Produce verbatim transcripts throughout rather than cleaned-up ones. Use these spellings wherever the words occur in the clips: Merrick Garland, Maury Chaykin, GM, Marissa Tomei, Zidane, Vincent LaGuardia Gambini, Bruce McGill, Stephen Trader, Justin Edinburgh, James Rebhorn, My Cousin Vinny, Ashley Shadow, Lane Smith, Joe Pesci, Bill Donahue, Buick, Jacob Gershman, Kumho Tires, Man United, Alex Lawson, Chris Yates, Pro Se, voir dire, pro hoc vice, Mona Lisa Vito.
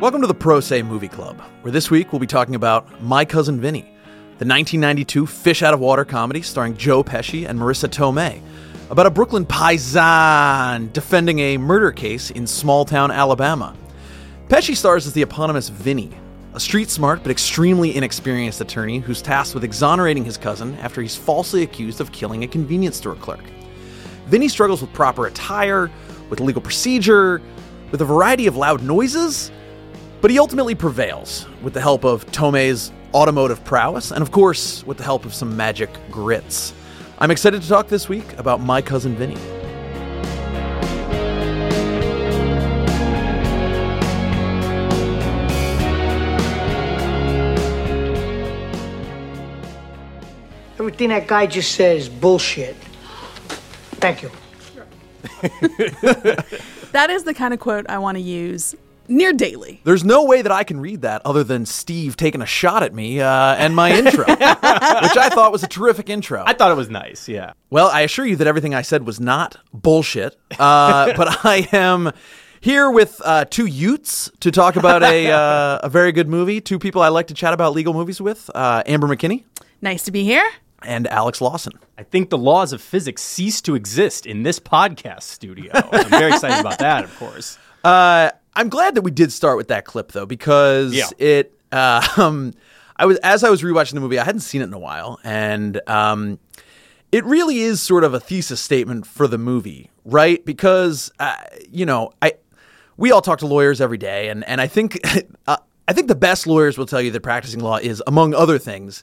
Welcome to the Pro Se Movie Club, where this week we'll be talking about My Cousin Vinny, the nineteen ninety-two fish out of water comedy starring Joe Pesci and Marissa Tomei, about a Brooklyn paisan defending a murder case in small-town Alabama. Pesci stars as the eponymous Vinny, a street-smart but extremely inexperienced attorney who's tasked with exonerating his cousin after he's falsely accused of killing a convenience store clerk. Vinny struggles with proper attire, with legal procedure, with a variety of loud noises, but he ultimately prevails with the help of Tomei's automotive prowess and, of course, with the help of some magic grits. I'm excited to talk this week about My Cousin Vinny. Everything that guy just says is bullshit. Thank you. That is the kind of quote I want to use near daily. There's no way that I can read that other than Steve taking a shot at me uh, and my intro, which I thought was a terrific intro. I thought it was nice, yeah. Well, I assure you that everything I said was not bullshit, uh, but I am here with uh, two Utes to talk about a, uh, a very good movie, two people I like to chat about legal movies with, uh, Amber McKinney. Nice to be here. And Alex Lawson. I think the laws of physics cease to exist in this podcast studio. I'm very excited about that, of course. Uh I'm glad that we did start with that clip, though, because yeah. it. Uh, um, I was as I was rewatching the movie, I hadn't seen it in a while, and um, it really is sort of a thesis statement for the movie, right? Because uh, you know, I we all talk to lawyers every day, and and I think uh, I think the best lawyers will tell you that practicing law is, among other things,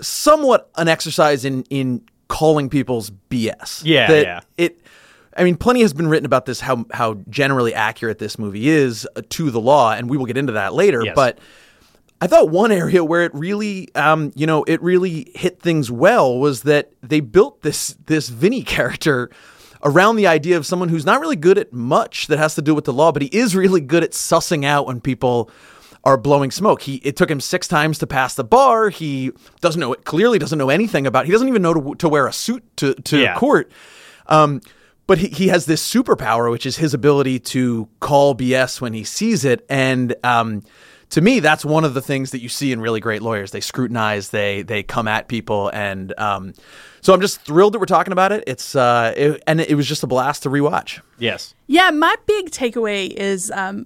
somewhat an exercise in in calling people's B S. Yeah, that yeah. It. I mean, plenty has been written about this, how how generally accurate this movie is uh, to the law, and we will get into that later. Yes. But I thought one area where it really, um, you know, it really hit things well was that they built this this Vinny character around the idea of someone who's not really good at much that has to do with the law, but he is really good at sussing out when people are blowing smoke. He it took him six times to pass the bar. He doesn't know clearly doesn't know anything about. He doesn't even know to, to wear a suit to to yeah. court. Um, But he, he has this superpower, which is his ability to call B S when he sees it. And um, to me, that's one of the things that you see in really great lawyers. They scrutinize, they they come at people. And um, so I'm just thrilled that we're talking about it. It's uh, it, and it was just a blast to rewatch. Yes. Yeah, my big takeaway is um,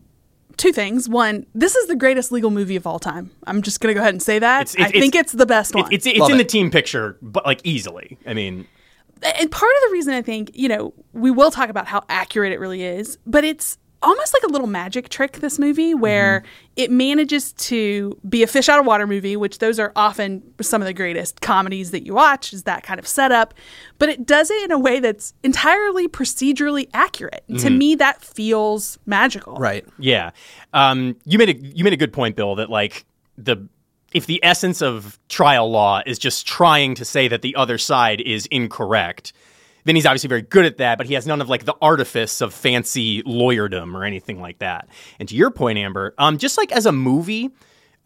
two things. One, this is the greatest legal movie of all time. I'm just going to go ahead and say that. It's, it's, I think it's, it's the best one. It's, it's, it's in it. The team picture, but like easily. I mean... And part of the reason I think, you know, we will talk about how accurate it really is, but it's almost like a little magic trick, this movie, where mm-hmm. it manages to be a fish out of water movie, which those are often some of the greatest comedies that you watch, is that kind of setup. But it does it in a way that's entirely procedurally accurate. Mm-hmm. To me, that feels magical. Right. Yeah. Um, you made a, you made a good point, Bill, that like the... If the essence of trial law is just trying to say that the other side is incorrect, then he's obviously very good at that, but he has none of like the artifice of fancy lawyerdom or anything like that. And to your point, Amber, um, just like as a movie,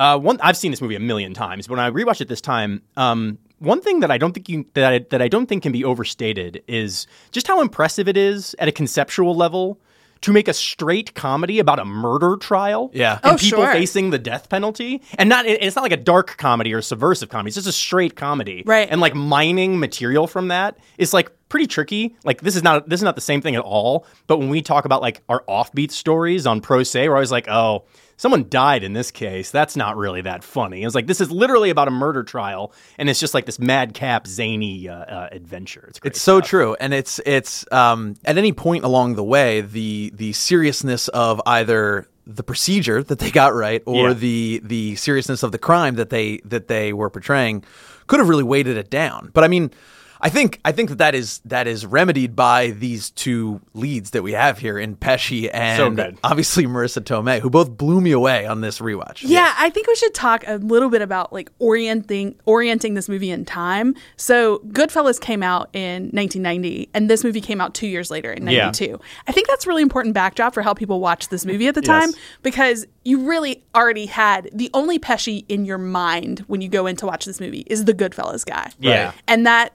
uh, one I've seen this movie a million times, but when I rewatched it this time, um, one thing that I don't think you, that I, that I don't think can be overstated is just how impressive it is at a conceptual level to make a straight comedy about a murder trial yeah. and oh, people sure. facing the death penalty. And not it's not like a dark comedy or subversive comedy. It's just a straight comedy. Right. And like mining material from that is like pretty tricky. Like this is not this is not the same thing at all. But when we talk about like our offbeat stories on Pro Se, we're always like, oh, someone died in this case. That's not really that funny. It's like this is literally about a murder trial, and it's just like this madcap, zany uh, uh, adventure. It's, it's so true, and it's it's um, at any point along the way, the the seriousness of either the procedure that they got right or yeah. the the seriousness of the crime that they that they were portraying could have really weighted it down. But I mean, I think I think that that is that is remedied by these two leads that we have here in Pesci and so obviously Marissa Tomei, who both blew me away on this rewatch. Yeah, yes. I think we should talk a little bit about like orienting orienting this movie in time. So Goodfellas came out in nineteen ninety, and this movie came out two years later in ninety-two. Yeah. I think that's a really important backdrop for how people watched this movie at the time yes. because you really already had the only Pesci in your mind when you go in to watch this movie is the Goodfellas guy. Yeah, right? And that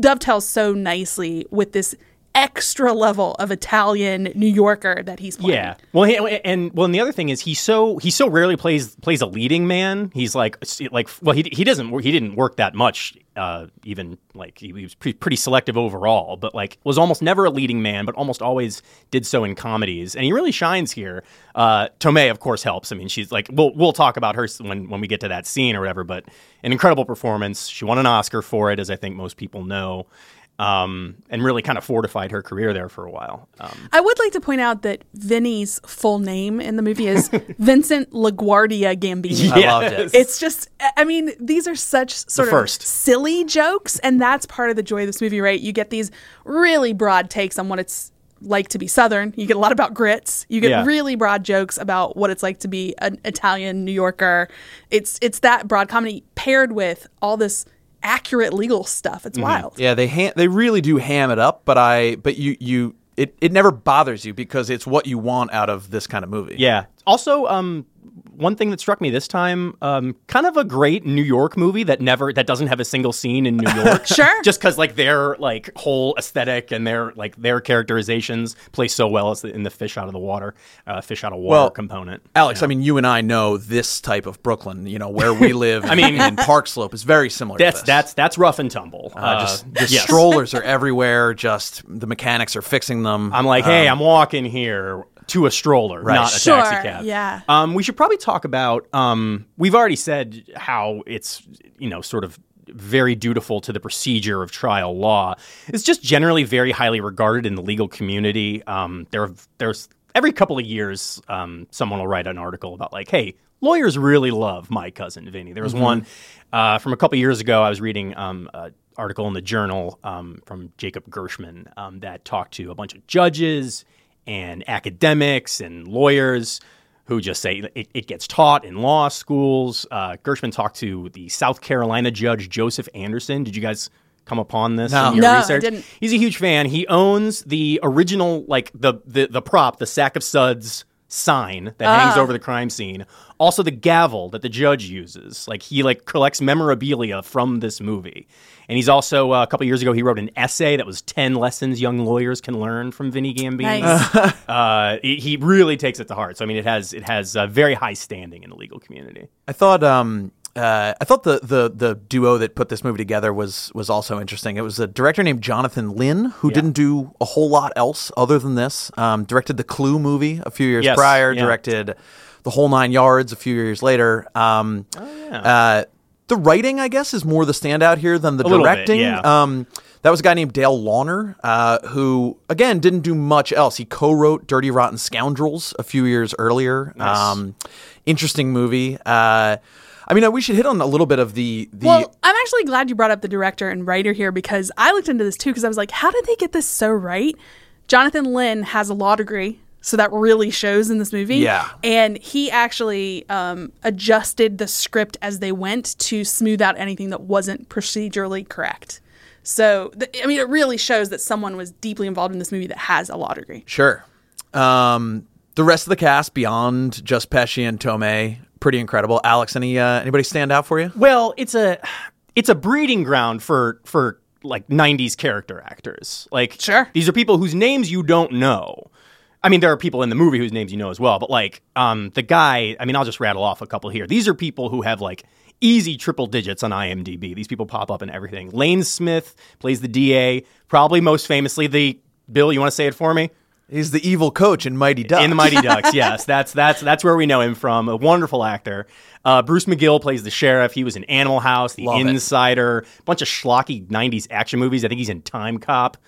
dovetails so nicely with this extra level of Italian New Yorker that he's playing. Yeah. Well, he, and well, and the other thing is he so he so rarely plays plays a leading man. He's like like well he he doesn't he didn't work that much uh, even like he, he was pre- pretty selective overall, but like was almost never a leading man, but almost always did so in comedies, and he really shines here. Uh, Tomei, of course, helps. I mean, she's like we'll we'll talk about her when when we get to that scene or whatever. But an incredible performance. She won an Oscar for it, as I think most people know. Um, and really kind of fortified her career there for a while. Um, I would like to point out that Vinny's full name in the movie is Vincent LaGuardia Gambini. Yes. I loved it. It's just, I mean, these are such sort of silly jokes, and that's part of the joy of this movie, right? You get these really broad takes on what it's like to be Southern. You get a lot about grits. You get yeah. really broad jokes about what it's like to be an Italian New Yorker. It's it's that broad comedy paired with all this accurate legal stuff. It's mm-hmm. wild. Yeah, they ha- they really do ham it up, but I but you you it, it never bothers you because it's what you want out of this kind of movie. Yeah. Also, um, one thing that struck me this time, um, kind of a great New York movie that never that doesn't have a single scene in New York. Sure. Just because like their like whole aesthetic and their like their characterizations play so well as the, in the fish out of the water, uh, fish out of water well, component. Alex, you know? I mean, you and I know this type of Brooklyn. You know where we live. I mean, in Park Slope is very similar. That's to this. that's that's rough and tumble. Uh, uh, just just yes. Strollers are everywhere. Just the mechanics are fixing them. I'm like, hey, um, I'm walking here. To a stroller, right. not a sure, taxi cab. Yeah. Um, we should probably talk about, um, we've already said how it's, you know, sort of very dutiful to the procedure of trial law. It's just generally very highly regarded in the legal community. Um, there, there's every couple of years, um, someone will write an article about like, hey, lawyers really love My Cousin Vinny. There was mm-hmm. one uh, from a couple of years ago. I was reading um, a article in the Journal um, from Jacob Gershman um, that talked to a bunch of judges and academics and lawyers who just say it, it gets taught in law schools. Uh, Gershman talked to the South Carolina judge, Joseph Anderson. Did you guys come upon this no. in your no, research? I didn't. He's a huge fan. He owns the original, like the the, the prop, the sack of suds sign that uh. hangs over the crime scene. Also the gavel that the judge uses. Like he like collects memorabilia from this movie. And he's also, uh, a couple years ago, he wrote an essay that was ten lessons young lawyers can learn from Vinny Gambini. Nice. uh, he, he really takes it to heart. So, I mean, it has it has a very high standing in the legal community. I thought um, uh, I thought the, the the duo that put this movie together was was also interesting. It was a director named Jonathan Lynn, who yeah. didn't do a whole lot else other than this. Um, directed the Clue movie a few years yes. prior, yeah. directed The Whole Nine Yards a few years later. Um, oh, yeah. Uh, The writing, I guess, is more the standout here than the a directing. Bit, yeah. um, that was a guy named Dale Launer, uh, who, again, didn't do much else. He co-wrote Dirty Rotten Scoundrels a few years earlier. Nice. Um, interesting movie. Uh, I mean, we should hit on a little bit of the, the... Well, I'm actually glad you brought up the director and writer here because I looked into this, too, because I was like, how did they get this so right? Jonathan Lynn has a law degree. So that really shows in this movie. Yeah. And he actually um, adjusted the script as they went to smooth out anything that wasn't procedurally correct. So, th- I mean, it really shows that someone was deeply involved in this movie that has a law degree. Sure. Um, the rest of the cast beyond just Pesci and Tomei, pretty incredible. Alex, any uh, anybody stand out for you? Well, it's a it's a breeding ground for for like nineties character actors. Like, sure. These are people whose names you don't know. I mean, there are people in the movie whose names you know as well, but like um, the guy, I mean, I'll just rattle off a couple here. These are people who have like easy triple digits on I M D B. These people pop up in everything. Lane Smith plays the D A, probably most famously the, Bill, you want to say it for me? He's the evil coach in Mighty Ducks. In the Mighty Ducks, yes. That's that's that's where we know him from. A wonderful actor. Uh, Bruce McGill plays the sheriff. He was in Animal House, The Love Insider, a bunch of schlocky nineties action movies. I think he's in Time Cop.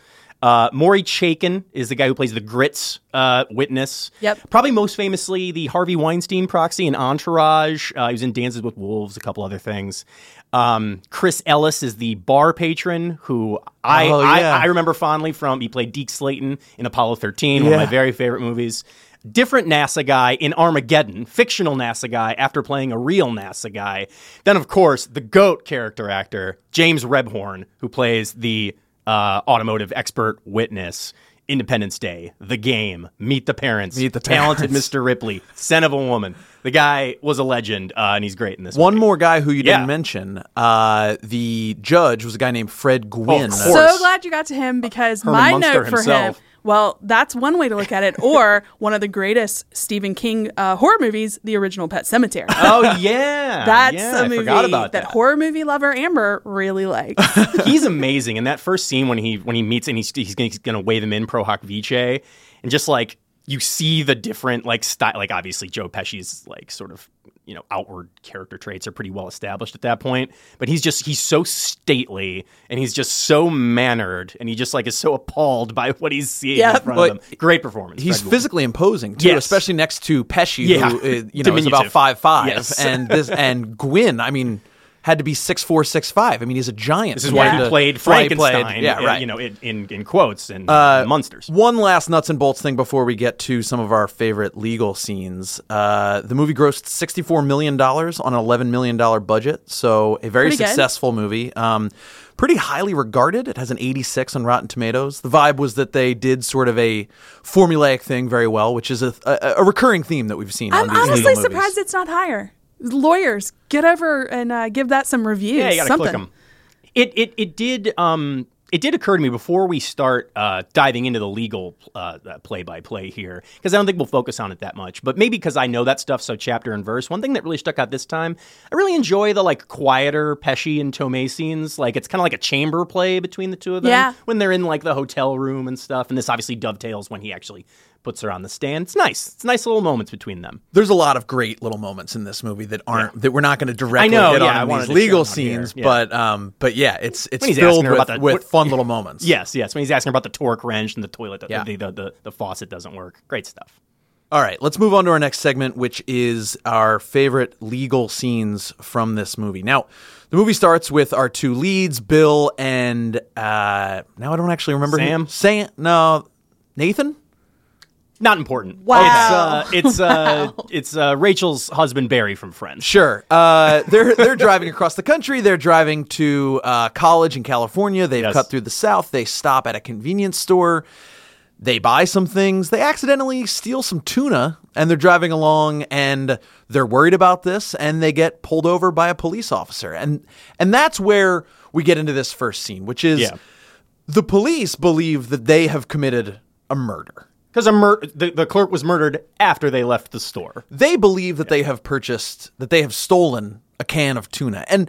Uh, Maury Chaykin is the guy who plays the Grits uh, witness. Yep. Probably most famously the Harvey Weinstein proxy in Entourage. Uh, he was in Dances with Wolves, a couple other things. Um, Chris Ellis is the bar patron who I, oh, yeah. I I remember fondly from. He played Deke Slayton in Apollo thirteen, yeah. one of my very favorite movies. Different NASA guy in Armageddon, fictional NASA guy after playing a real NASA guy. Then, of course, the GOAT character actor, James Rebhorn, who plays the... Uh, automotive expert witness Independence Day, The Game, Meet the Parents, Meet the Parents. Talented Mister Ripley, Scent of a Woman. The guy was a legend, uh, and he's great in this One movie. More guy who you yeah. didn't mention, uh, the judge was a guy named Fred Gwynne. Oh, so glad you got to him, because Herman my Munster note for himself. him, well, that's one way to look at it, or one of the greatest Stephen King uh, horror movies, The Original Pet Sematary. Oh, yeah. That's yeah, a movie that, that horror movie lover Amber really likes. He's amazing. And that first scene when he when he meets and he's, he's going to wave him in pro hoc vice, and just like, you see the different, like, style. Like, obviously, Joe Pesci's, like, sort of, you know, outward character traits are pretty well established at that point. But he's just, he's so stately, and he's just so mannered, and he just, like, is so appalled by what he's seeing yeah, in front of him. Great performance. He's Fred physically Gwynne. Imposing, too, yes. especially next to Pesci, yeah. who, is, you know, is about five foot five. Yes. And, this, and Gwynne, I mean... had to be six four, six five. I mean, he's a giant. This is why yeah. he played Frankenstein, he played, yeah, right. you know, in, in, in quotes and uh, Munsters. One last nuts and bolts thing before we get to some of our favorite legal scenes. Uh, the movie grossed sixty-four million dollars on an eleven million dollars budget, so a very pretty successful good. movie. Um, pretty highly regarded. It has an eighty-six on Rotten Tomatoes. The vibe was that they did sort of a formulaic thing very well, which is a, a, a recurring theme that we've seen I'm on these honestly legal surprised movies. It's not higher. Lawyers, get over and uh, give that some reviews. Yeah, you gotta something. click them. It it it did um it did occur to me before we start uh, diving into the legal uh, play by play here, because I don't think we'll focus on it that much. But maybe because I know that stuff so chapter and verse. One thing that really stuck out this time, I really enjoy the like quieter Pesci and Tomei scenes. Like it's kind of like a chamber play between the two of them yeah. when they're in like the hotel room and stuff. And this obviously dovetails when he actually puts her on the stand. It's nice. It's nice little moments between them. There's a lot of great little moments in this movie that aren't yeah. that we're not going to directly know, hit yeah, on these legal scenes, yeah. but um, but yeah, it's it's filled with, the, with fun little moments. Yes, yes. When he's asking about the torque wrench and the toilet, the, yeah. the, the, the, the faucet doesn't work. Great stuff. All right, let's move on to our next segment, which is our favorite legal scenes from this movie. Now, the movie starts with our two leads, Bill and uh, now I don't actually remember Sam. Who, Sam? No, Nathan. Not important. Wow. It's uh, it's, wow. Uh, it's uh, Rachel's husband, Barry, from Friends. Sure. Uh, they're they're driving across the country. They're driving to uh, college in California. They've yes. cut through the South. They stop at a convenience store. They buy some things. They accidentally steal some tuna, and they're driving along, and they're worried about this, and they get pulled over by a police officer. And, and that's where we get into this first scene, which is yeah. the police believe that they have committed a murder. Because mur- the, the clerk was murdered after they left the store. They believe that yeah. they have purchased, that they have stolen a can of tuna. And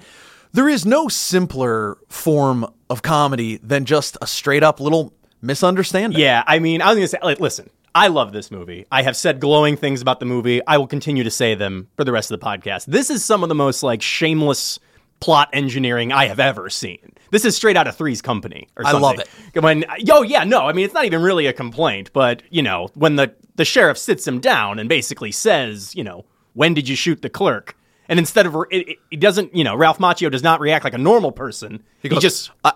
there is no simpler form of comedy than just a straight up little misunderstanding. Yeah, I mean, I was going to say, like, listen, I love this movie. I have said glowing things about the movie. I will continue to say them for the rest of the podcast. This is some of the most like shameless plot engineering I have ever seen. This is straight out of Three's Company or something. I love it. When, oh, yeah, no, I mean, it's not even really a complaint, but, you know, when the, the sheriff sits him down and basically says, you know, when did you shoot the clerk? And instead of, it, it doesn't, you know, Ralph Macchio does not react like a normal person. He, goes, he just, uh,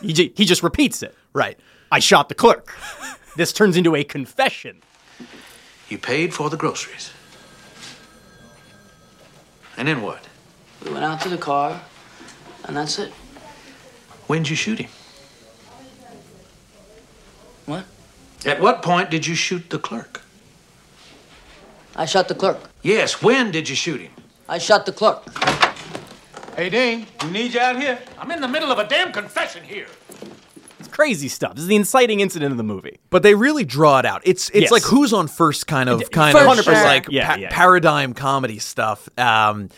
he, j- he just repeats it. Right. I shot the clerk. This turns into a confession. You paid for the groceries. And then what? We went out to the car, and that's it. When'd you shoot him? What? At what point did you shoot the clerk? I shot the clerk. Yes, when did you shoot him? I shot the clerk. Hey, Dean, we need you out here. I'm in the middle of a damn confession here. It's crazy stuff. This is the inciting incident of the movie. But they really draw it out. It's it's yes. like who's on first kind of, kind For of sure. like yeah, pa- yeah. paradigm comedy stuff. Um,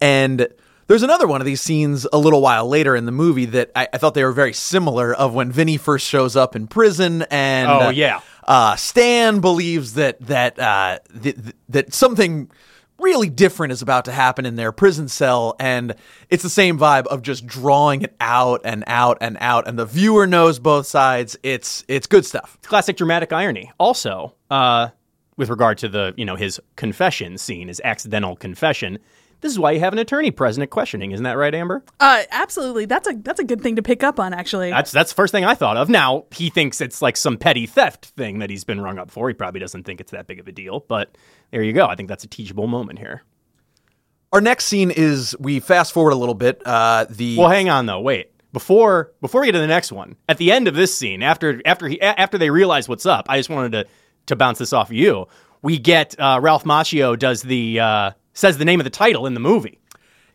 and... There's another one of these scenes a little while later in the movie that I, I thought they were very similar of when Vinny first shows up in prison and oh, yeah. uh, Stan believes that that uh, th- th- that something really different is about to happen in their prison cell, and it's the same vibe of just drawing it out and out and out, and the viewer knows both sides. It's it's good stuff. It's classic dramatic irony. Also, uh, with regard to the you know his confession scene, his accidental confession. This is why you have an attorney present at questioning, isn't that right, Amber? Uh, absolutely. That's a that's a good thing to pick up on, actually. That's that's the first thing I thought of. Now he thinks it's like some petty theft thing that he's been rung up for. He probably doesn't think it's that big of a deal, but there you go. I think that's a teachable moment here. Our next scene is we fast forward a little bit. Uh, the well, hang on though. Wait, Before before we get to the next one, at the end of this scene, after after he after they realize what's up, I just wanted to to bounce this off of you. We get uh, Ralph Macchio does the uh, says the name of the title in the movie.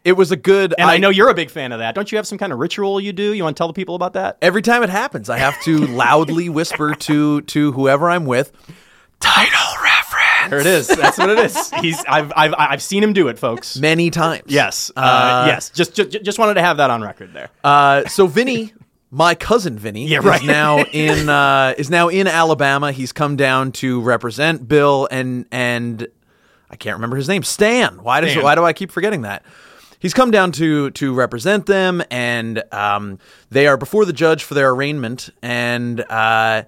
It was a good, and I, I know you're a big fan of that. Don't you have some kind of ritual you do? You want to tell the people about that? Every time it happens, I have to loudly whisper to to whoever I'm with, title reference. There it is. That's what it is. He's I've I've I've seen him do it, folks, many times. Yes, uh, uh, yes. Just, just just wanted to have that on record there. Uh, so Vinny, my cousin Vinny, yeah, right. is now in uh, is now in Alabama. He's come down to represent Bill and and I can't remember his name. Stan. Why does Stan. Why do I keep forgetting that? He's come down to to represent them, and um, they are before the judge for their arraignment, and uh,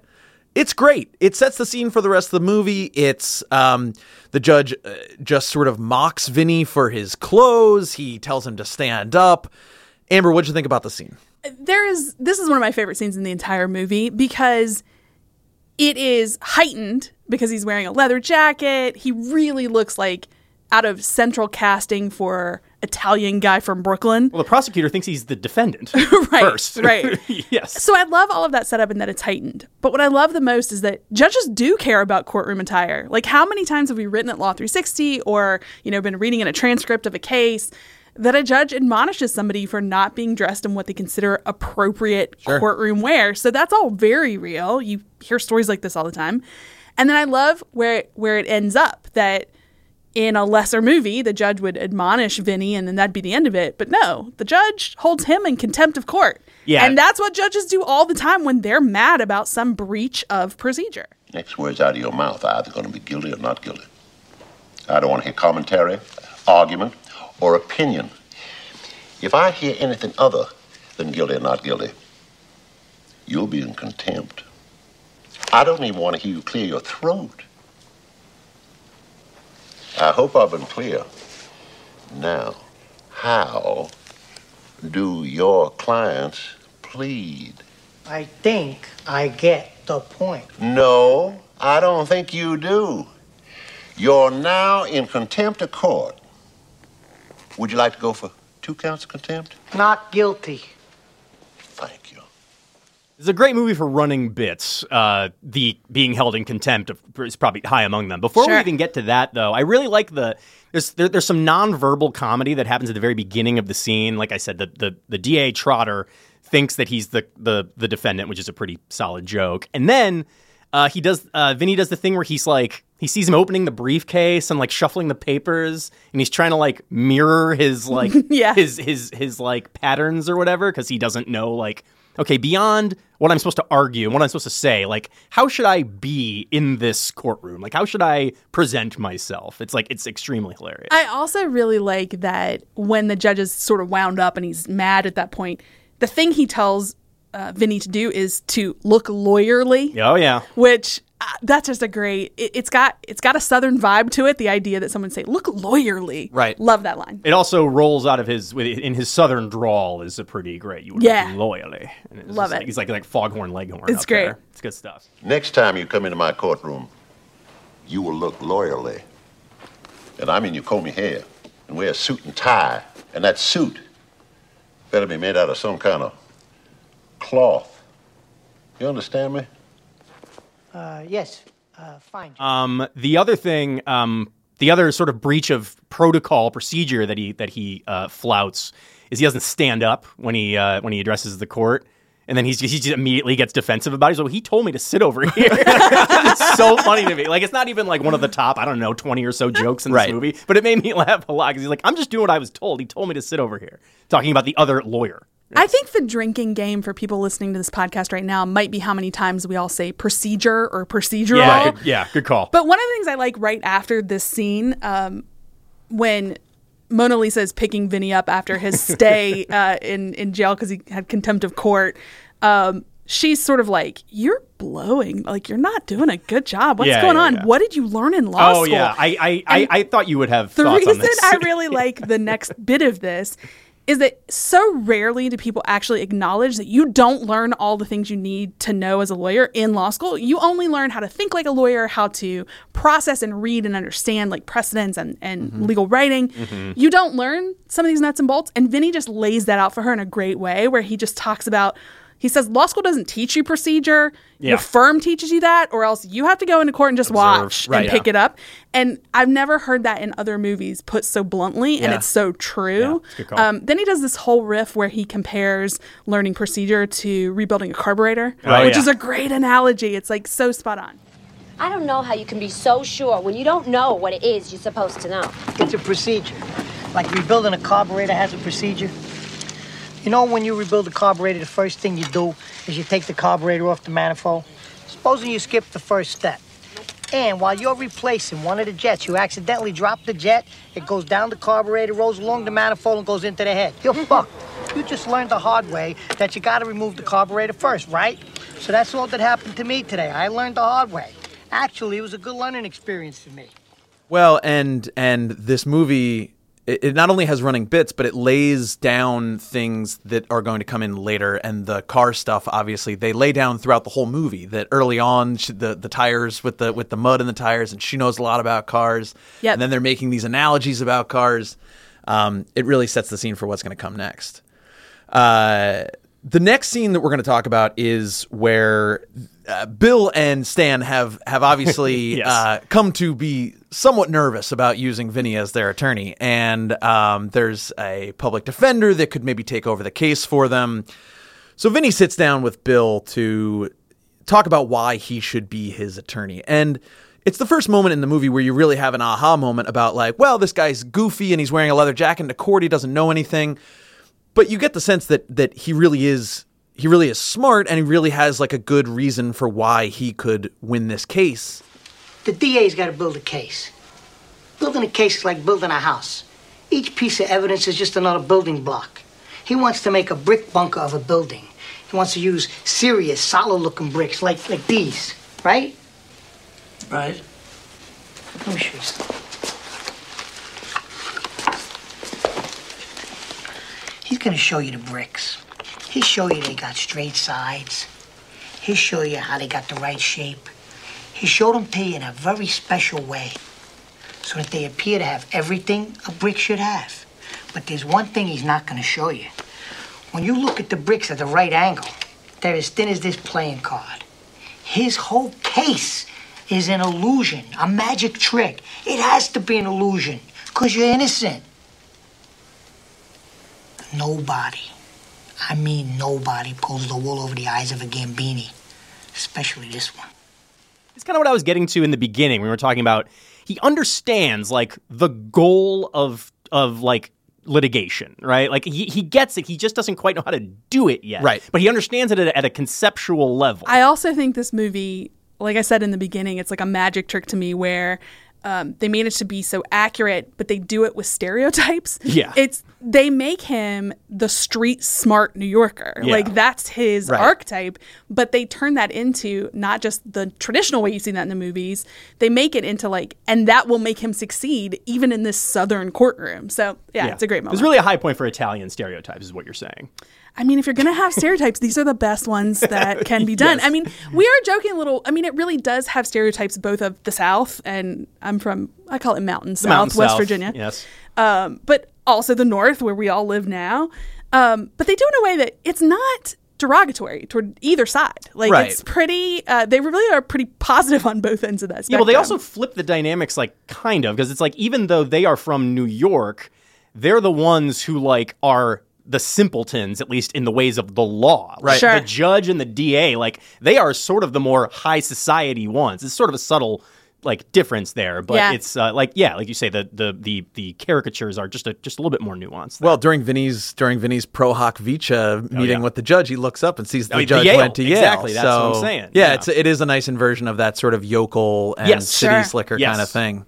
it's great. It sets the scene for the rest of the movie. It's um, the judge uh, just sort of mocks Vinny for his clothes. He tells him to stand up. Amber, what'd you think about the scene? There is this is one of my favorite scenes in the entire movie because it is heightened because he's wearing a leather jacket. He really looks like out of central casting for Italian guy from Brooklyn. Well, the prosecutor thinks he's the defendant right, first. Right. Yes. So I love all of that setup and that it's heightened. But what I love the most is that judges do care about courtroom attire. Like, how many times have we written at Law three sixty or, you know, been reading in a transcript of a case that a judge admonishes somebody for not being dressed in what they consider appropriate sure. courtroom wear? So that's all very real. You hear stories like this all the time. And then I love where where it ends up that in a lesser movie, the judge would admonish Vinny, and then that'd be the end of it. But no, the judge holds him in contempt of court. Yeah. And that's what judges do all the time when they're mad about some breach of procedure. Next words out of your mouth are either going to be guilty or not guilty. I don't want to hear commentary, argument, or opinion. If I hear anything other than guilty or not guilty, you'll be in contempt. I don't even want to hear you clear your throat. I hope I've been clear. Now, how do your clients plead? I think I get the point. No, I don't think you do. You're now in contempt of court. Would you like to go for two counts of contempt? Not guilty. Thank you. It's a great movie for running bits. Uh, the being held in contempt is probably high among them. Before sure. we even get to that, though, I really like the there's there, there's some nonverbal comedy that happens at the very beginning of the scene. Like I said, the the, the D A Trotter thinks that he's the, the the defendant, which is a pretty solid joke. And then uh, he does uh, Vinny does the thing where he's like he sees him opening the briefcase and like shuffling the papers, and he's trying to like mirror his like yeah. his his his like patterns or whatever because he doesn't know like. Okay, beyond what I'm supposed to argue and what I'm supposed to say, like, how should I be in this courtroom? Like, how should I present myself? It's like, it's extremely hilarious. I also really like that when the judge is sort of wound up and he's mad at that point, the thing he tells uh, Vinny to do is to look lawyerly. Oh, yeah. Which... Uh, that's just a great. It, it's got it's got a Southern vibe to it. The idea that someone say look lawyerly, right? Love that line. It also rolls out of his in his Southern drawl is a pretty great. You would yeah, look lawyerly. And love it. Like, he's like like Foghorn Leghorn. It's great. There. It's good stuff. Next time you come into my courtroom, you will look lawyerly, and I mean you comb your hair and wear a suit and tie, and that suit better be made out of some kind of cloth. You understand me? Uh, yes, uh, fine. Um, the other thing, um, the other sort of breach of protocol procedure that he that he uh, flouts is he doesn't stand up when he uh, when he addresses the court, and then he's just, he just immediately gets defensive about it. So he told me to sit over here. It's so funny to me. Like it's not even like one of the top I don't know twenty or so jokes in this right. movie, but it made me laugh a lot because he's like, I'm just doing what I was told. He told me to sit over here, talking about the other lawyer. Yes. I think the drinking game for people listening to this podcast right now might be how many times we all say procedure or procedural. Yeah, good, yeah, good call. But one of the things I like right after this scene, um, when Mona Lisa is picking Vinny up after his stay uh, in, in jail because he had contempt of court, um, she's sort of like, you're blowing. Like, you're not doing a good job. What's yeah, going yeah, on? Yeah. What did you learn in law oh, school? Oh, yeah. I I, I I thought you would have thoughts on this. The reason I really like the next bit of this is that so rarely do people actually acknowledge that you don't learn all the things you need to know as a lawyer in law school. You only learn how to think like a lawyer, how to process and read and understand like precedents and, and mm-hmm. legal writing. Mm-hmm. You don't learn some of these nuts and bolts. And Vinny just lays that out for her in a great way, where he just talks about, he says, law school doesn't teach you procedure. Yeah. Your firm teaches you that, or else you have to go into court and just Observe. watch right, and pick yeah. it up. And I've never heard that in other movies put so bluntly, yeah. and it's so true. Yeah, it's um, then he does this whole riff where he compares learning procedure to rebuilding a carburetor, oh, which yeah. is a great analogy. It's like so spot on. I don't know how you can be so sure when you don't know what it is you're supposed to know. It's a procedure. Like rebuilding a carburetor has a procedure. You know, when you rebuild the carburetor, the first thing you do is you take the carburetor off the manifold. Supposing you skip the first step. And while you're replacing one of the jets, you accidentally drop the jet, it goes down the carburetor, rolls along the manifold, and goes into the head. You're fucked. You just learned the hard way that you gotta remove the carburetor first, right? So that's all that happened to me today. I learned the hard way. Actually, it was a good learning experience for me. Well, and and this movie... it not only has running bits, but it lays down things that are going to come in later. And the car stuff, obviously, they lay down throughout the whole movie. That early on, she, the the tires with the with the mud in the tires, and she knows a lot about cars. Yep. And then they're making these analogies about cars. Um, it really sets the scene for what's going to come next. Uh, the next scene that we're going to talk about is where uh, Bill and Stan have have obviously yes. uh, come to be somewhat nervous about using Vinny as their attorney, and um, there's a public defender that could maybe take over the case for them. So Vinny sits down with Bill to talk about why he should be his attorney. And it's the first moment in the movie where you really have an aha moment about like, well, this guy's goofy and he's wearing a leather jacket and a cord, he doesn't know anything. But you get the sense that that he really is he really is smart, and he really has like a good reason for why he could win this case. The D A's got to build a case. Building a case is like building a house. Each piece of evidence is just another building block. He wants to make a brick bunker of a building. He wants to use serious, solid-looking bricks like, like these, right? Right. Let me show you something. He's going to show you the bricks. He'll show you they got straight sides. He'll show you how they got the right shape. He showed them to you in a very special way, so that they appear to have everything a brick should have. But there's one thing he's not going to show you. When you look at the bricks at the right angle, they're as thin as this playing card. His whole case is an illusion, a magic trick. It has to be an illusion, because you're innocent. Nobody, I mean nobody, pulls the wool over the eyes of a Gambini, especially this one. It's kind of what I was getting to in the beginning when we were talking about he understands like the goal of of like litigation, right? Like he, he gets it. He just doesn't quite know how to do it yet. Right. But he understands it at a, at a conceptual level. I also think this movie, like I said in the beginning, it's like a magic trick to me where um, they manage to be so accurate, but they do it with stereotypes. Yeah. It's they make him the street smart New Yorker. Yeah. Like that's his right. archetype, but they turn that into not just the traditional way you see that in the movies. They make it into like, and that will make him succeed even in this Southern courtroom. So yeah, yeah. it's a great moment. It's really a high point for Italian stereotypes is what you're saying. I mean, if you're going to have stereotypes, these are the best ones that can be done. Yes. I mean, we are joking a little. I mean, it really does have stereotypes both of the South, and I'm from, I call it Mountain South, Mountain West South. Virginia. Yes. Um, but also the North, where we all live now. Um, but they do it in a way that it's not derogatory toward either side. Like, right. it's pretty, uh, they really are pretty positive on both ends of that spectrum. Yeah, well, they also flip the dynamics, like, kind of, because it's like, even though they are from New York, they're the ones who, like, are the simpletons, at least in the ways of the law. Right. Sure. The judge and the D A, like, they are sort of the more high society ones. It's sort of a subtle, like, difference there. But yeah. it's, uh, like, yeah, like you say, the the the, the caricatures are just a, just a little bit more nuanced there. Well, during Vinny's during Vinny's pro hoc vicha meeting oh, yeah. with the judge, he looks up and sees the oh, judge Yale. went to Yale. Exactly, that's so, what I'm saying. Yeah, yeah. It's, it is a nice inversion of that sort of yokel and yes, city sure. slicker yes. kind of thing.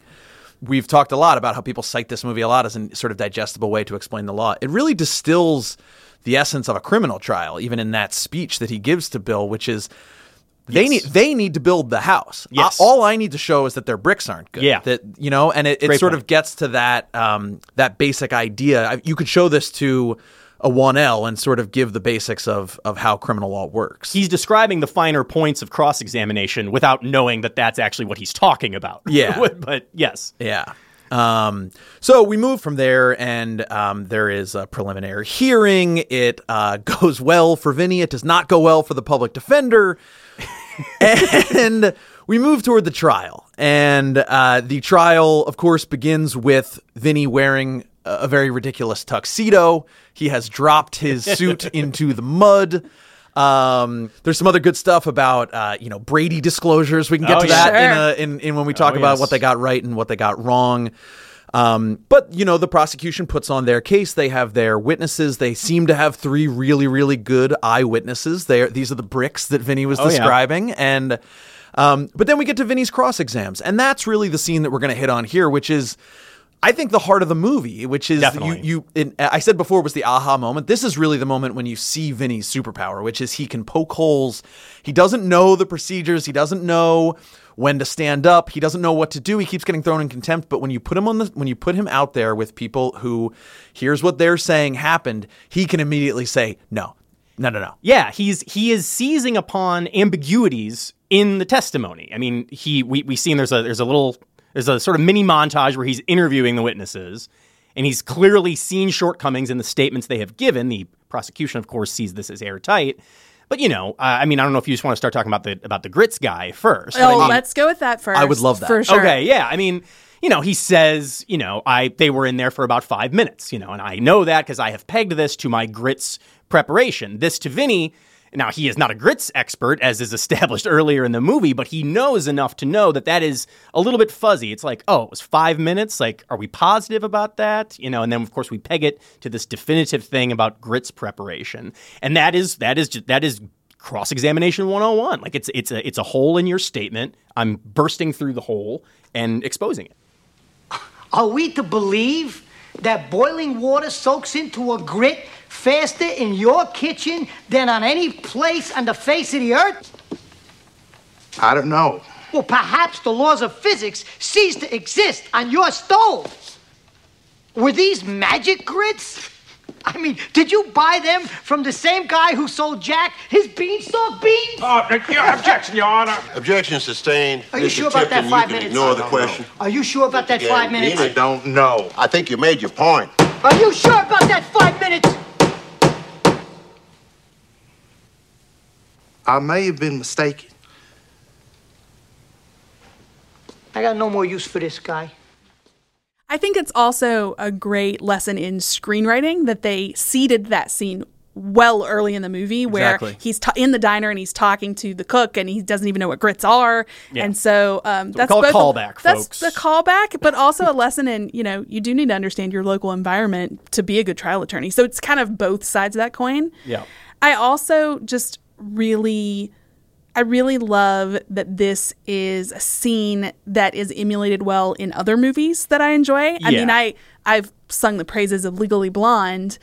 We've talked a lot about how people cite this movie a lot as a sort of digestible way to explain the law. It really distills the essence of a criminal trial, even in that speech that he gives to Bill, which is They yes. need they need to build the house. Yes. I, all I need to show is that their bricks aren't good. Yeah. That, you know, and it, it sort point. of gets to that um, that basic idea. I, you could show this to a one L and sort of give the basics of of how criminal law works. He's describing the finer points of cross-examination without knowing that that's actually what he's talking about. Yeah. But yes. Yeah. Um, so we move from there, and um, there is a preliminary hearing. It uh, goes well for Vinny. It does not go well for the public defender. And we move toward the trial. And uh, the trial, of course, begins with Vinny wearing a very ridiculous tuxedo. He has dropped his suit into the mud. Um, there's some other good stuff about, uh, you know, Brady disclosures. We can get oh, to that sure. in, a, in in when we talk oh, about yes. what they got right and what they got wrong. Um, but, you know, the prosecution puts on their case. They have their witnesses. They seem to have three really, really good eyewitnesses. They're, these are the bricks that Vinny was oh, describing. Yeah. And um, but then we get to Vinny's cross exams. And that's really the scene that we're going to hit on here, which is, I think, the heart of the movie, which is Definitely. you. you it, I said before was the aha moment. This is really the moment when you see Vinny's superpower, which is he can poke holes. He doesn't know the procedures. He doesn't know when to stand up. He doesn't know what to do. He keeps getting thrown in contempt. But when you put him on the when you put him out there with people who, here's what they're saying happened, he can immediately say no, no, no, no. Yeah, he's he is seizing upon ambiguities in the testimony. I mean, he we we seen there's a there's a little. There's a sort of mini montage where he's interviewing the witnesses, and he's clearly seen shortcomings in the statements they have given. The prosecution, of course, sees this as airtight. But, you know, uh, I mean, I don't know if you just want to start talking about the about the grits guy first. Oh, I mean, let's go with that first. I would love that. For sure. Okay, yeah. I mean, you know, he says, you know, I they were in there for about five minutes, you know, and I know that because I have pegged this to my grits preparation. This to Vinny. Now, he is not a grits expert, as is established earlier in the movie, but he knows enough to know that that is a little bit fuzzy. It's like, oh, it was five minutes. Like, are we positive about that? You know, and then, of course, we peg it to this definitive thing about grits preparation. And that is that is that is cross-examination one oh one. Like, it's it's a it's a hole in your statement. I'm bursting through the hole and exposing it. Are we to believe that boiling water soaks into a grit faster in your kitchen than on any place on the face of the earth? I don't know. Well, perhaps the laws of physics cease to exist on your stove. Were these magic grits? I mean, did you buy them from the same guy who sold Jack his beanstalk beans? Oh, uh, objection, Your Honor. Objection sustained. Are you Mister sure about Tipton, that five you minutes? Can ignore the question. Know. Are you sure about that yeah, five minutes? I don't know. I think you made your point. Are you sure about that five minutes? I may have been mistaken. I got no more use for this guy. I think it's also a great lesson in screenwriting that they seeded that scene well early in the movie where exactly. he's t- in the diner and he's talking to the cook and he doesn't even know what grits are. Yeah. And so, um, so that's both a callback, a, folks. That's the callback, but also a lesson in, you know, you do need to understand your local environment to be a good trial attorney. So it's kind of both sides of that coin. Yeah. I also just really... I really love that this is a scene that is emulated well in other movies that I enjoy. I yeah. mean, I, I've sung the praises of Legally Blonde.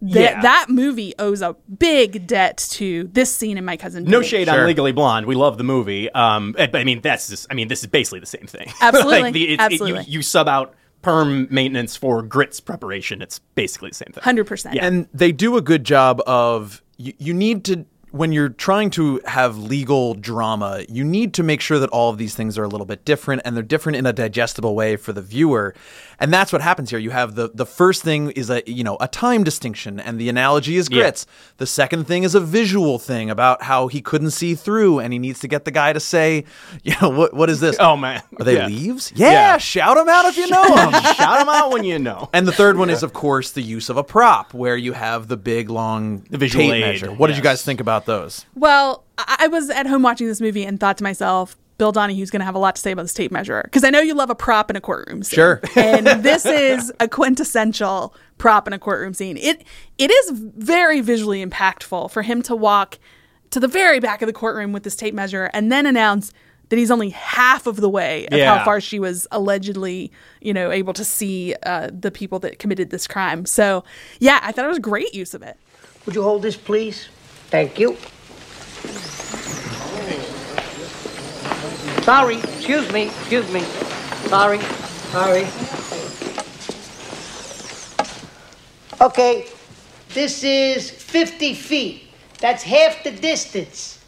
Th- yeah. That movie owes a big debt to this scene in My Cousin Vinny. No shade sure. on Legally Blonde. We love the movie. Um, but I mean, that's just, I mean, this is basically the same thing. Absolutely. like the, it, Absolutely. It, you, you sub out perm maintenance for grits preparation. It's basically the same thing. one hundred percent. Yeah. And they do a good job of, you, you need to, when you're trying to have legal drama, you need to make sure that all of these things are a little bit different, and they're different in a digestible way for the viewer. And that's what happens here. You have the the first thing is a you know a time distinction, and the analogy is grits. Yeah. The second thing is a visual thing about how he couldn't see through, and he needs to get the guy to say, you know, what what is this? Oh man, are they yeah. leaves? Yeah, yeah, shout them out if you know them. Shout them out when you know. And the third one yeah. is, of course, the use of a prop, where you have the big long the visual tape aid. measure. What yes. did you guys think about those? Well, I was at home watching this movie and thought to myself, Bill Donahue's going to have a lot to say about this tape measure, because I know you love a prop in a courtroom scene. Sure. And this is a quintessential prop in a courtroom scene. It It is very visually impactful for him to walk to the very back of the courtroom with this tape measure and then announce that he's only half of the way of yeah. how far she was allegedly, you know, able to see uh, the people that committed this crime. So, yeah, I thought it was a great use of it. Would you hold this, please? Thank you. Sorry, excuse me, excuse me. Sorry, sorry. Okay, this is fifty feet. That's half the distance.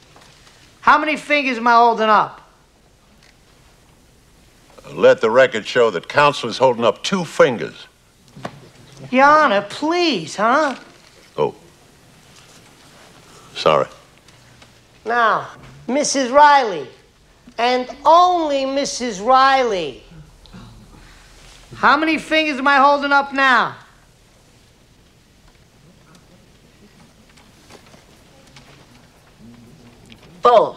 How many fingers am I holding up? Let the record show that counsel is holding up two fingers. Your Honor, please, huh? Oh. Sorry. Now, Missus Riley, and only Missus Riley. How many fingers am I holding up now? Full.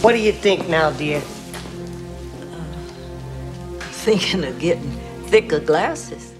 What do you think now, dear? I'm thinking of getting thicker glasses.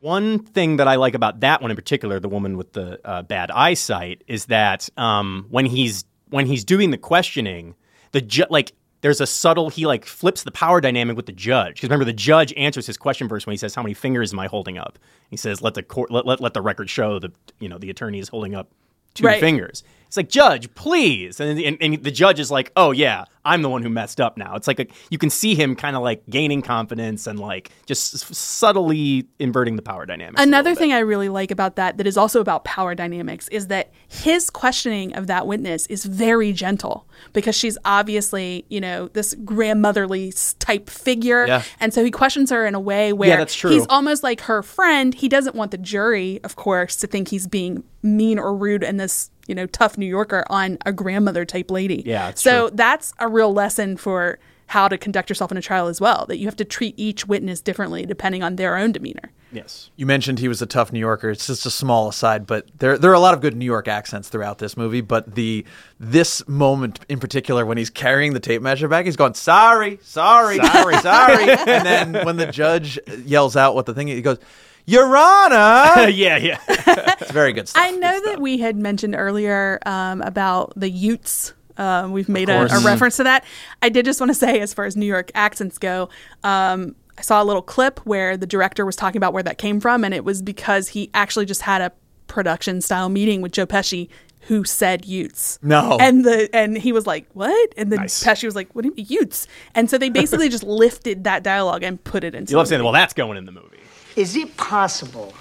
One thing that I like about that one in particular, the woman with the uh, bad eyesight, is that um, when he's when he's doing the questioning, the ju- like there's a subtle he like flips the power dynamic with the judge, because remember the judge answers his question first when he says, "How many fingers am I holding up?" He says, "Let the court let let, let the record show that you know the attorney is holding up two right. fingers." It's like, judge, please. And, and and the judge is like, oh, yeah, I'm the one who messed up now. It's like a, you can see him kind of like gaining confidence and like just s- subtly inverting the power dynamics. Another thing I really like about that that is also about power dynamics is that his questioning of that witness is very gentle, because she's obviously, you know, this grandmotherly type figure. Yeah. And so he questions her in a way where yeah, that's true. He's almost like her friend. He doesn't want the jury, of course, to think he's being mean or rude in this, you know, tough New Yorker on a grandmother type lady. Yeah, that's so true. That's a real lesson for how to conduct yourself in a trial as well, that you have to treat each witness differently depending on their own demeanor. Yes. You mentioned he was a tough New Yorker. It's just a small aside, but there there are a lot of good New York accents throughout this movie, but the this moment in particular when he's carrying the tape measure back, he's going, sorry, sorry, sorry, sorry. And then when the judge yells out what the thing is, he goes, Your Honor! yeah, yeah. It's very good stuff. I know that we had mentioned earlier um, about the Utes. Uh, we've made a, a reference to that. I did just want to say, as far as New York accents go, um, I saw a little clip where the director was talking about where that came from, and it was because he actually just had a production-style meeting with Joe Pesci who said Utes. No. And the and he was like, what? And then nice. Pesci was like, what do you mean, Utes? And so they basically just lifted that dialogue and put it into You love saying, well, that's going in the movie. Is it possible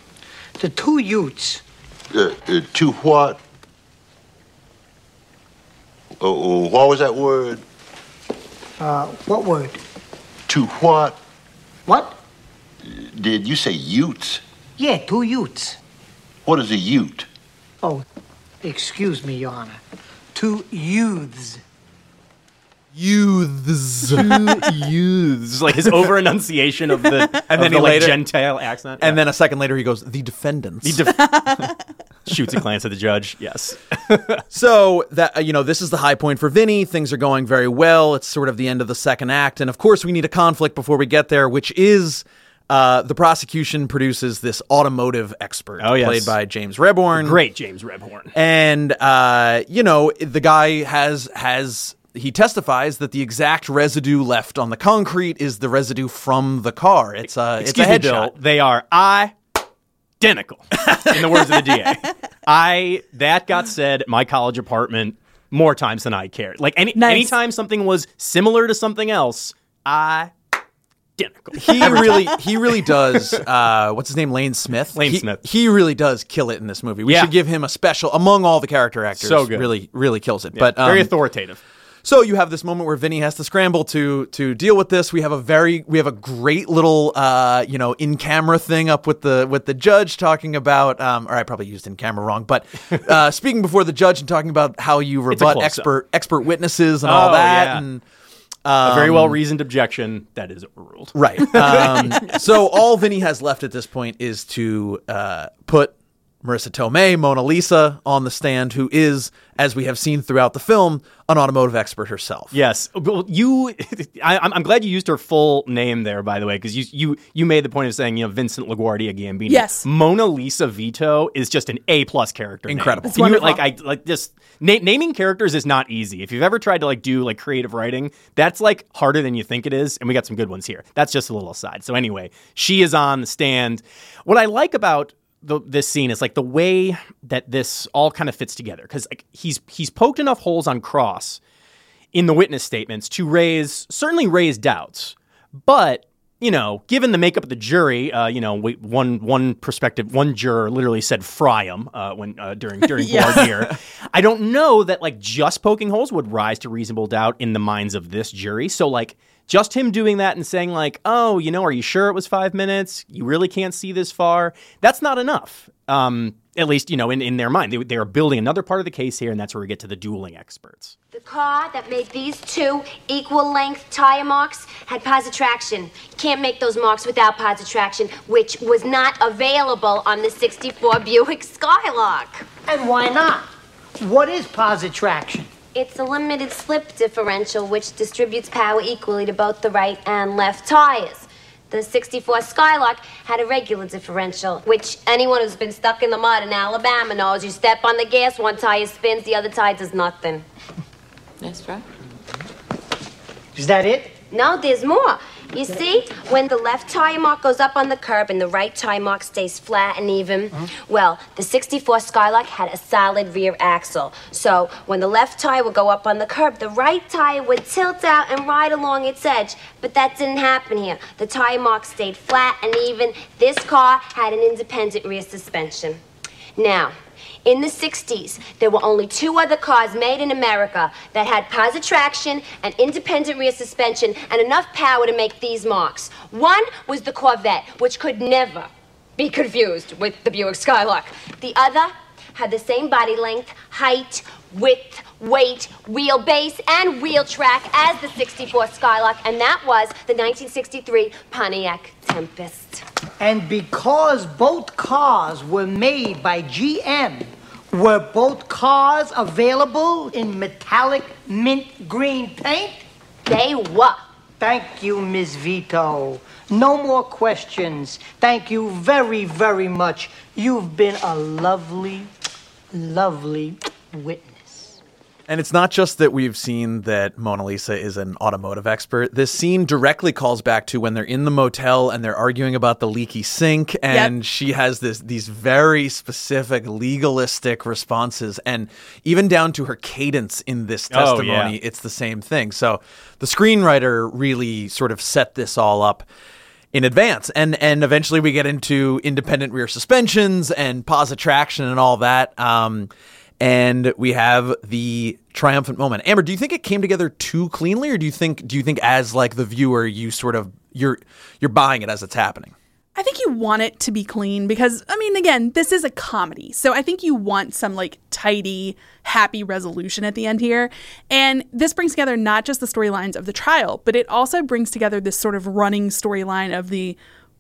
the two Utes... Uh, uh, two what? Oh, what was that word? Uh, what word? Two what? What? Did you say Utes? Yeah, two Utes. What is a Ute? Oh, excuse me, Your Honor. Two youths. Youths. Youths. Like his over enunciation of the, and of then the he like, later, Gentile accent. Yeah. And then a second later he goes, the defendants. The def- Shoots a glance at the judge. Yes. So that, you know, this is the high point for Vinny. Things are going very well. It's sort of the end of the second act. And of course we need a conflict before we get there, which is uh, the prosecution produces this automotive expert oh, yes. played by James Rebhorn. Great James Rebhorn. And, uh, you know, the guy has, has, he testifies that the exact residue left on the concrete is the residue from the car. It's a, it's a headshot. They are identical, in the words of the D A. I that got said at my college apartment more times than I cared. Like any nice. Anytime something was similar to something else, I. He really, he really does. Uh, what's his name? Lane Smith. Lane he, Smith. He really does kill it in this movie. We yeah. should give him a special among all the character actors. So good. Really, really kills it. Yeah. But um, very authoritative. So you have this moment where Vinny has to scramble to to deal with this. We have a very we have a great little uh, you know in camera thing up with the with the judge talking about um, or I probably used in camera wrong, but uh, speaking before the judge and talking about how you rebut expert up. expert witnesses and oh, all that yeah. and. Um, a very well-reasoned objection that is overruled. Right. Um, so all Vinny has left at this point is to uh, put Marissa Tomei, Mona Lisa, on the stand, who is, as we have seen throughout the film, an automotive expert herself. Yes. You, I, I'm glad you used her full name there, by the way, because you, you you made the point of saying, you know, Vincent LaGuardia Gambini. Yes. Mona Lisa Vito is just an A-plus character. Incredible. Name. It's wonderful. You, like, I, like, just... Na- naming characters is not easy. If you've ever tried to like do like creative writing, that's like harder than you think it is. And we got some good ones here. That's just a little aside. So anyway, she is on the stand. What I like about the, this scene is like the way that this all kind of fits together, because like he's he's poked enough holes on Cross in the witness statements to raise certainly raise doubts, but you know, given the makeup of the jury, uh, you know, we, one one perspective, one juror literally said "fry 'em" uh, when uh, during during voir dire. Yeah. I don't know that like just poking holes would rise to reasonable doubt in the minds of this jury. So like. Just him doing that and saying like, oh, you know, are you sure it was five minutes? You really can't see this far. That's not enough, um, at least, you know, in, in their mind. They, they are building another part of the case here, and that's where we get to the dueling experts. The car that made these two equal-length tire marks had positive traction. You can't make those marks without positive traction, which was not available on the sixty-four Buick Skylark. And why not? What is positive traction? It's a limited slip differential which distributes power equally to both the right and left tires. The sixty-four Skylark had a regular differential, which anyone who's been stuck in the mud in Alabama knows. You step on the gas, one tire spins, the other tire does nothing. That's right. Is that it? No, there's more. You see, when the left tire mark goes up on the curb and the right tire mark stays flat and even, mm-hmm. well, the sixty-four Skylark had a solid rear axle. So when the left tire would go up on the curb, the right tire would tilt out and ride along its edge. But that didn't happen here. The tire mark stayed flat and even. This car had an independent rear suspension. Now, in the sixties, there were only two other cars made in America that had positive traction and independent rear suspension and enough power to make these marks. One was the Corvette, which could never be confused with the Buick Skylark. The other had the same body length, height, width, weight, wheelbase, and wheel track as the sixty-four Skylark, and that was the nineteen sixty-three Pontiac Tempest. And because both cars were made by G M, were both cars available in metallic mint green paint? They were. Thank you, Miz Vito. No more questions. Thank you very, very much. You've been a lovely, lovely witness. And it's not just that we've seen that Mona Lisa is an automotive expert. This scene directly calls back to when they're in the motel and they're arguing about the leaky sink, and yep. she has this these very specific legalistic responses, and even down to her cadence in this testimony, oh, yeah. it's the same thing. So the screenwriter really sort of set this all up in advance, and and eventually we get into independent rear suspensions and positive traction and all that. Um, And we have the triumphant moment. Amber, do you think it came together too cleanly, or do you think do you think as like the viewer, you sort of you're you're buying it as it's happening? I think you want it to be clean because, I mean, again, this is a comedy. So I think you want some like tidy, happy resolution at the end here. And this brings together not just the storylines of the trial, but it also brings together this sort of running storyline of the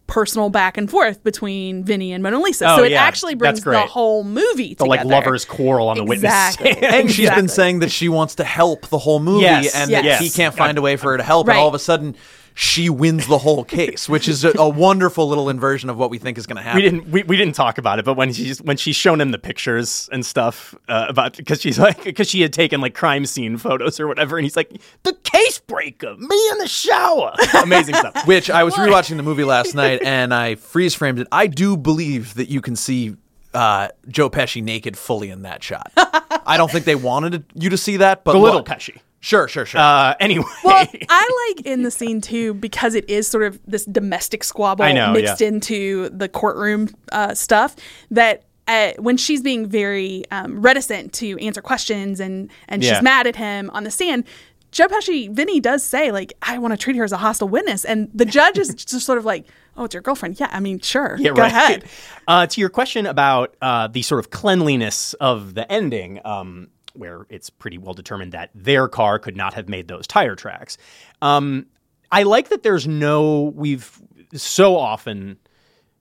personal back and forth between Vinny and Mona Lisa. Oh, so it yeah. actually brings the whole movie the, together. The like lovers quarrel on the exactly. witness stand. And exactly. she's been saying that she wants to help the whole movie yes. and yes. that yes. he can't find a way for her to help. Right. And all of a sudden she wins the whole case, which is a, a wonderful little inversion of what we think is going to happen. We didn't we, we didn't talk about it, but when she's when she's shown him the pictures and stuff uh, about because she's like because she had taken like crime scene photos or whatever, and he's like the case breaker, me in the shower, amazing stuff. Which I was rewatching the movie last night and I freeze framed it. I do believe that you can see uh, Joe Pesci naked fully in that shot. I don't think they wanted you to see that, but the little look, Pesci. Sure, sure, sure. Uh, anyway. Well, I like in the scene, too, because it is sort of this domestic squabble I know, mixed yeah. into the courtroom uh, stuff, that uh, when she's being very um, reticent to answer questions and, and yeah. she's mad at him on the stand, Joe Pesci, Vinny does say, like, I want to treat her as a hostile witness. And the judge is just sort of like, oh, it's your girlfriend. Yeah, I mean, sure. Yeah, go right. ahead. Uh, to your question about uh, the sort of cleanliness of the ending, um where it's pretty well determined that their car could not have made those tire tracks. Um, I like that there's no, we've so often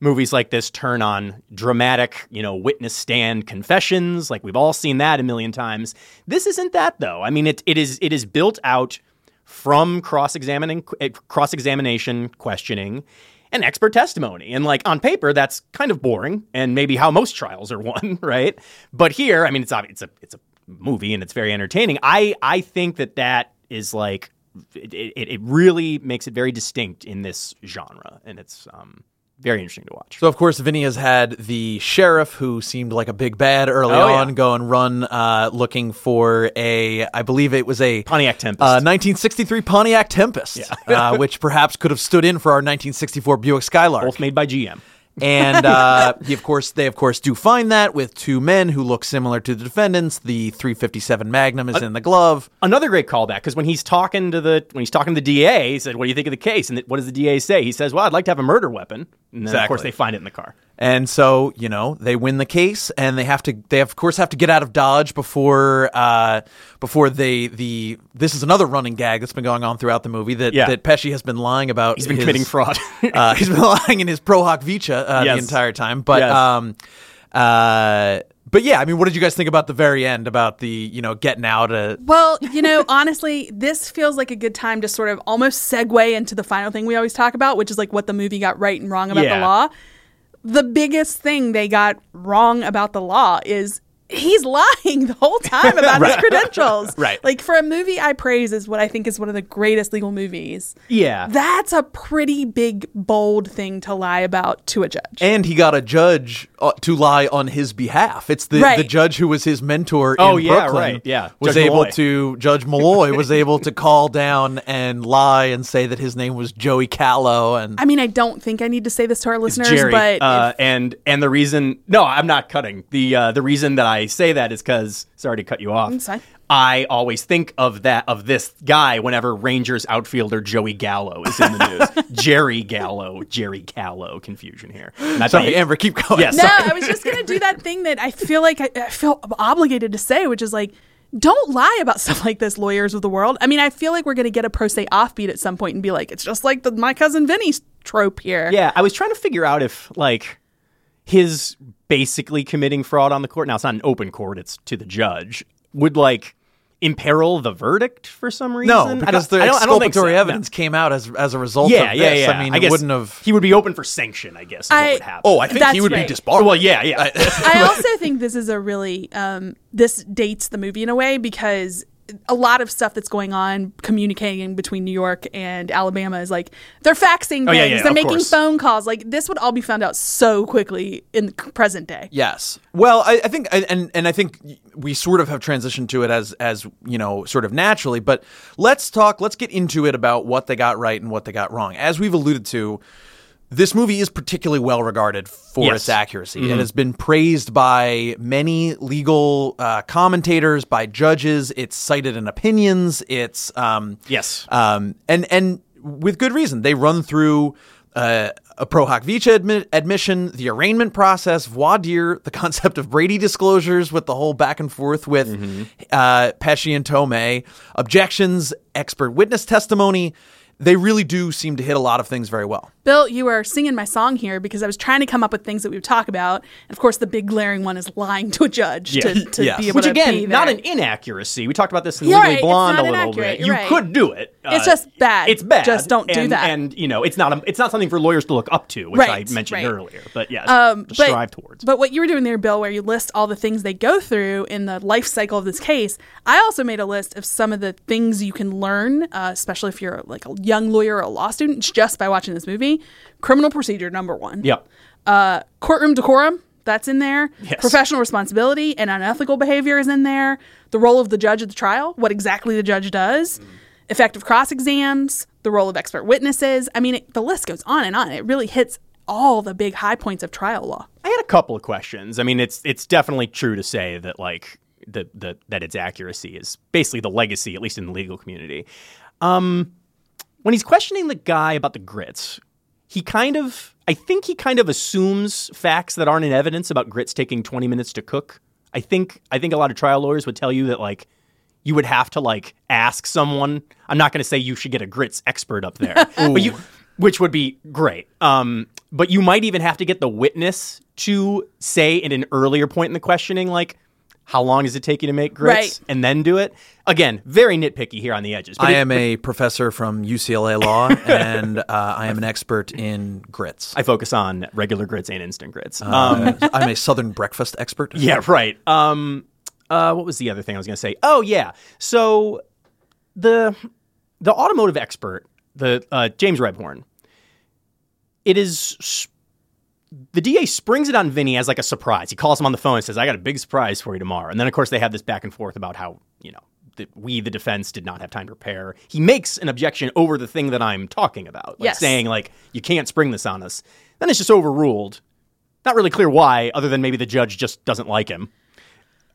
movies like this turn on dramatic, you know, witness stand confessions. Like we've all seen that a million times. This isn't that though. I mean, it it is it is built out from cross-examining, cross-examination, questioning, and expert testimony. And like on paper, that's kind of boring and maybe how most trials are won, right? But here, I mean, it's obvious, it's a, it's a, movie and it's very entertaining. I, I think that that is like it, it, it really makes it very distinct in this genre, and it's um, very interesting to watch. So, of course, Vinny has had the sheriff, who seemed like a big bad early oh, on, yeah. go and run uh, looking for a, I believe it was a... Pontiac Tempest. Uh, nineteen sixty-three Pontiac Tempest, yeah. uh, which perhaps could have stood in for our nineteen sixty-four Buick Skylark. Both made by G M. And uh, he, of course, they, of course, do find that with two men who look similar to the defendants. The three fifty-seven Magnum is a- in the glove. Another great callback, because when he's talking to the when he's talking to the D A, he said, "What do you think of the case?" And what does the D A say? He says, "Well, I'd like to have a murder weapon." And then, exactly. of course, they find it in the car. And so, you know, they win the case, and they have to. They of course have to get out of Dodge before uh, before they the. This is another running gag that's been going on throughout the movie that, yeah. that Pesci has been lying about. He's been his, committing fraud. uh, he's been lying in his pro hoc vicha uh, yes. the entire time. But yes. um, uh, but yeah, I mean, what did you guys think about the very end about the you know getting out of? Well, you know, honestly, this feels like a good time to sort of almost segue into the final thing we always talk about, which is like what the movie got right and wrong about yeah. the law. The biggest thing they got wrong about the law is he's lying the whole time about right. his credentials. Right. Like, for a movie I praise is what I think is one of the greatest legal movies. Yeah. That's a pretty big, bold thing to lie about to a judge. And he got a judge uh, to lie on his behalf. It's the, right. the judge who was his mentor oh, in yeah, Brooklyn. Right. Yeah. Was Judge able Malloy. to, Judge Malloy was able to call down and lie and say that his name was Joey Callow. And I mean, I don't think I need to say this to our listeners, Jerry. but. Uh, if, and, and the reason, no, I'm not cutting. The, uh, the reason that I. I say that is because, sorry to cut you off, I'm sorry. I always think of that of this guy whenever Rangers outfielder Joey Gallo is in the news. Jerry Gallo, Jerry Callow confusion here. And sorry, Amber, keep going. Yeah, no, I was just going to do that thing that I feel like I, I feel obligated to say, which is like, don't lie about stuff like this, lawyers of the world. I mean, I feel like we're going to get a pro se offbeat at some point and be like, it's just like the My Cousin Vinny trope here. Yeah, I was trying to figure out if, like, his basically committing fraud on the court. Now, it's not an open court. It's to the judge. Would, like, imperil the verdict for some reason? No, because the exculpatory so. evidence no. came out as as a result yeah, of yeah, this. Yeah, I mean, I it wouldn't have... He would be open for sanction, I guess, is I, what would happen. Oh, I think he would right. be disbarred. Well, yeah, yeah. I also think this is a really... Um, this dates the movie in a way because... a lot of stuff that's going on communicating between New York and Alabama is like they're faxing things, oh, yeah, yeah, they're making course. phone calls. Like, this would all be found out so quickly in the present day. Yes. Well, I, I think, and and I think we sort of have transitioned to it as as you know, sort of naturally. But let's talk. Let's get into it about what they got right and what they got wrong. As we've alluded to, this movie is particularly well regarded for yes. its accuracy. Mm-hmm. It has been praised by many legal uh, commentators, by judges. It's cited in opinions. It's um, yes, um, and and with good reason. They run through uh, a pro hoc vice admi- admission, the arraignment process, voir dire, the concept of Brady disclosures, with the whole back and forth with mm-hmm. uh, Pesci and Tomei, objections, expert witness testimony. They really do seem to hit a lot of things very well. Bill, you are singing my song here because I was trying to come up with things that we would talk about. And of course, the big glaring one is lying to a judge yeah. to, to yes. be able Which to again, be there. Not an inaccuracy. We talked about this in You're Legally right, Blonde a little bit. You right. could do it. Uh, it's just bad. It's bad. Just don't and, do that. And you know, it's not a, it's not something for lawyers to look up to, which right, I mentioned right. earlier. But yeah, um, to but, strive towards. But what you were doing there, Bill, where you list all the things they go through in the life cycle of this case, I also made a list of some of the things you can learn, uh, especially if you're like a young lawyer or a law student, just by watching this movie. Criminal procedure, number one. Yep. Uh, courtroom decorum, that's in there. Yes. Professional responsibility and unethical behavior is in there. The role of the judge at the trial, what exactly the judge does. Mm. Effective cross-exams, the role of expert witnesses. I mean, it, the list goes on and on. It really hits all the big high points of trial law. I had a couple of questions. I mean, it's it's definitely true to say that, like, the, the, that its accuracy is basically the legacy, at least in the legal community. Um... When he's questioning the guy about the grits, he kind of, I think he kind of assumes facts that aren't in evidence about grits taking twenty minutes to cook. I think, I think a lot of trial lawyers would tell you that, like, you would have to, like, ask someone. I'm not going to say you should get a grits expert up there, but you, which would be great. Um, but you might even have to get the witness to say at an earlier point in the questioning, like, how long does it take you to make grits? Right. And then do it. Again, very nitpicky here on the edges. But I it, am a professor from U C L A Law, and uh, I am an expert in grits. I focus on regular grits and instant grits. Uh, um, I'm a Southern breakfast expert. Yeah, right. Um, uh, what was the other thing I was going to say? Oh, yeah. So the the automotive expert, the uh, James Rebhorn, it is the D A springs it on Vinny as like a surprise. He calls him on the phone and says, I got a big surprise for you tomorrow. And then, of course, they have this back and forth about how, you know, that we, the defense, did not have time to prepare. He makes an objection over the thing that I'm talking about, like yes. saying, like, you can't spring this on us. Then it's just overruled. Not really clear why, other than maybe the judge just doesn't like him.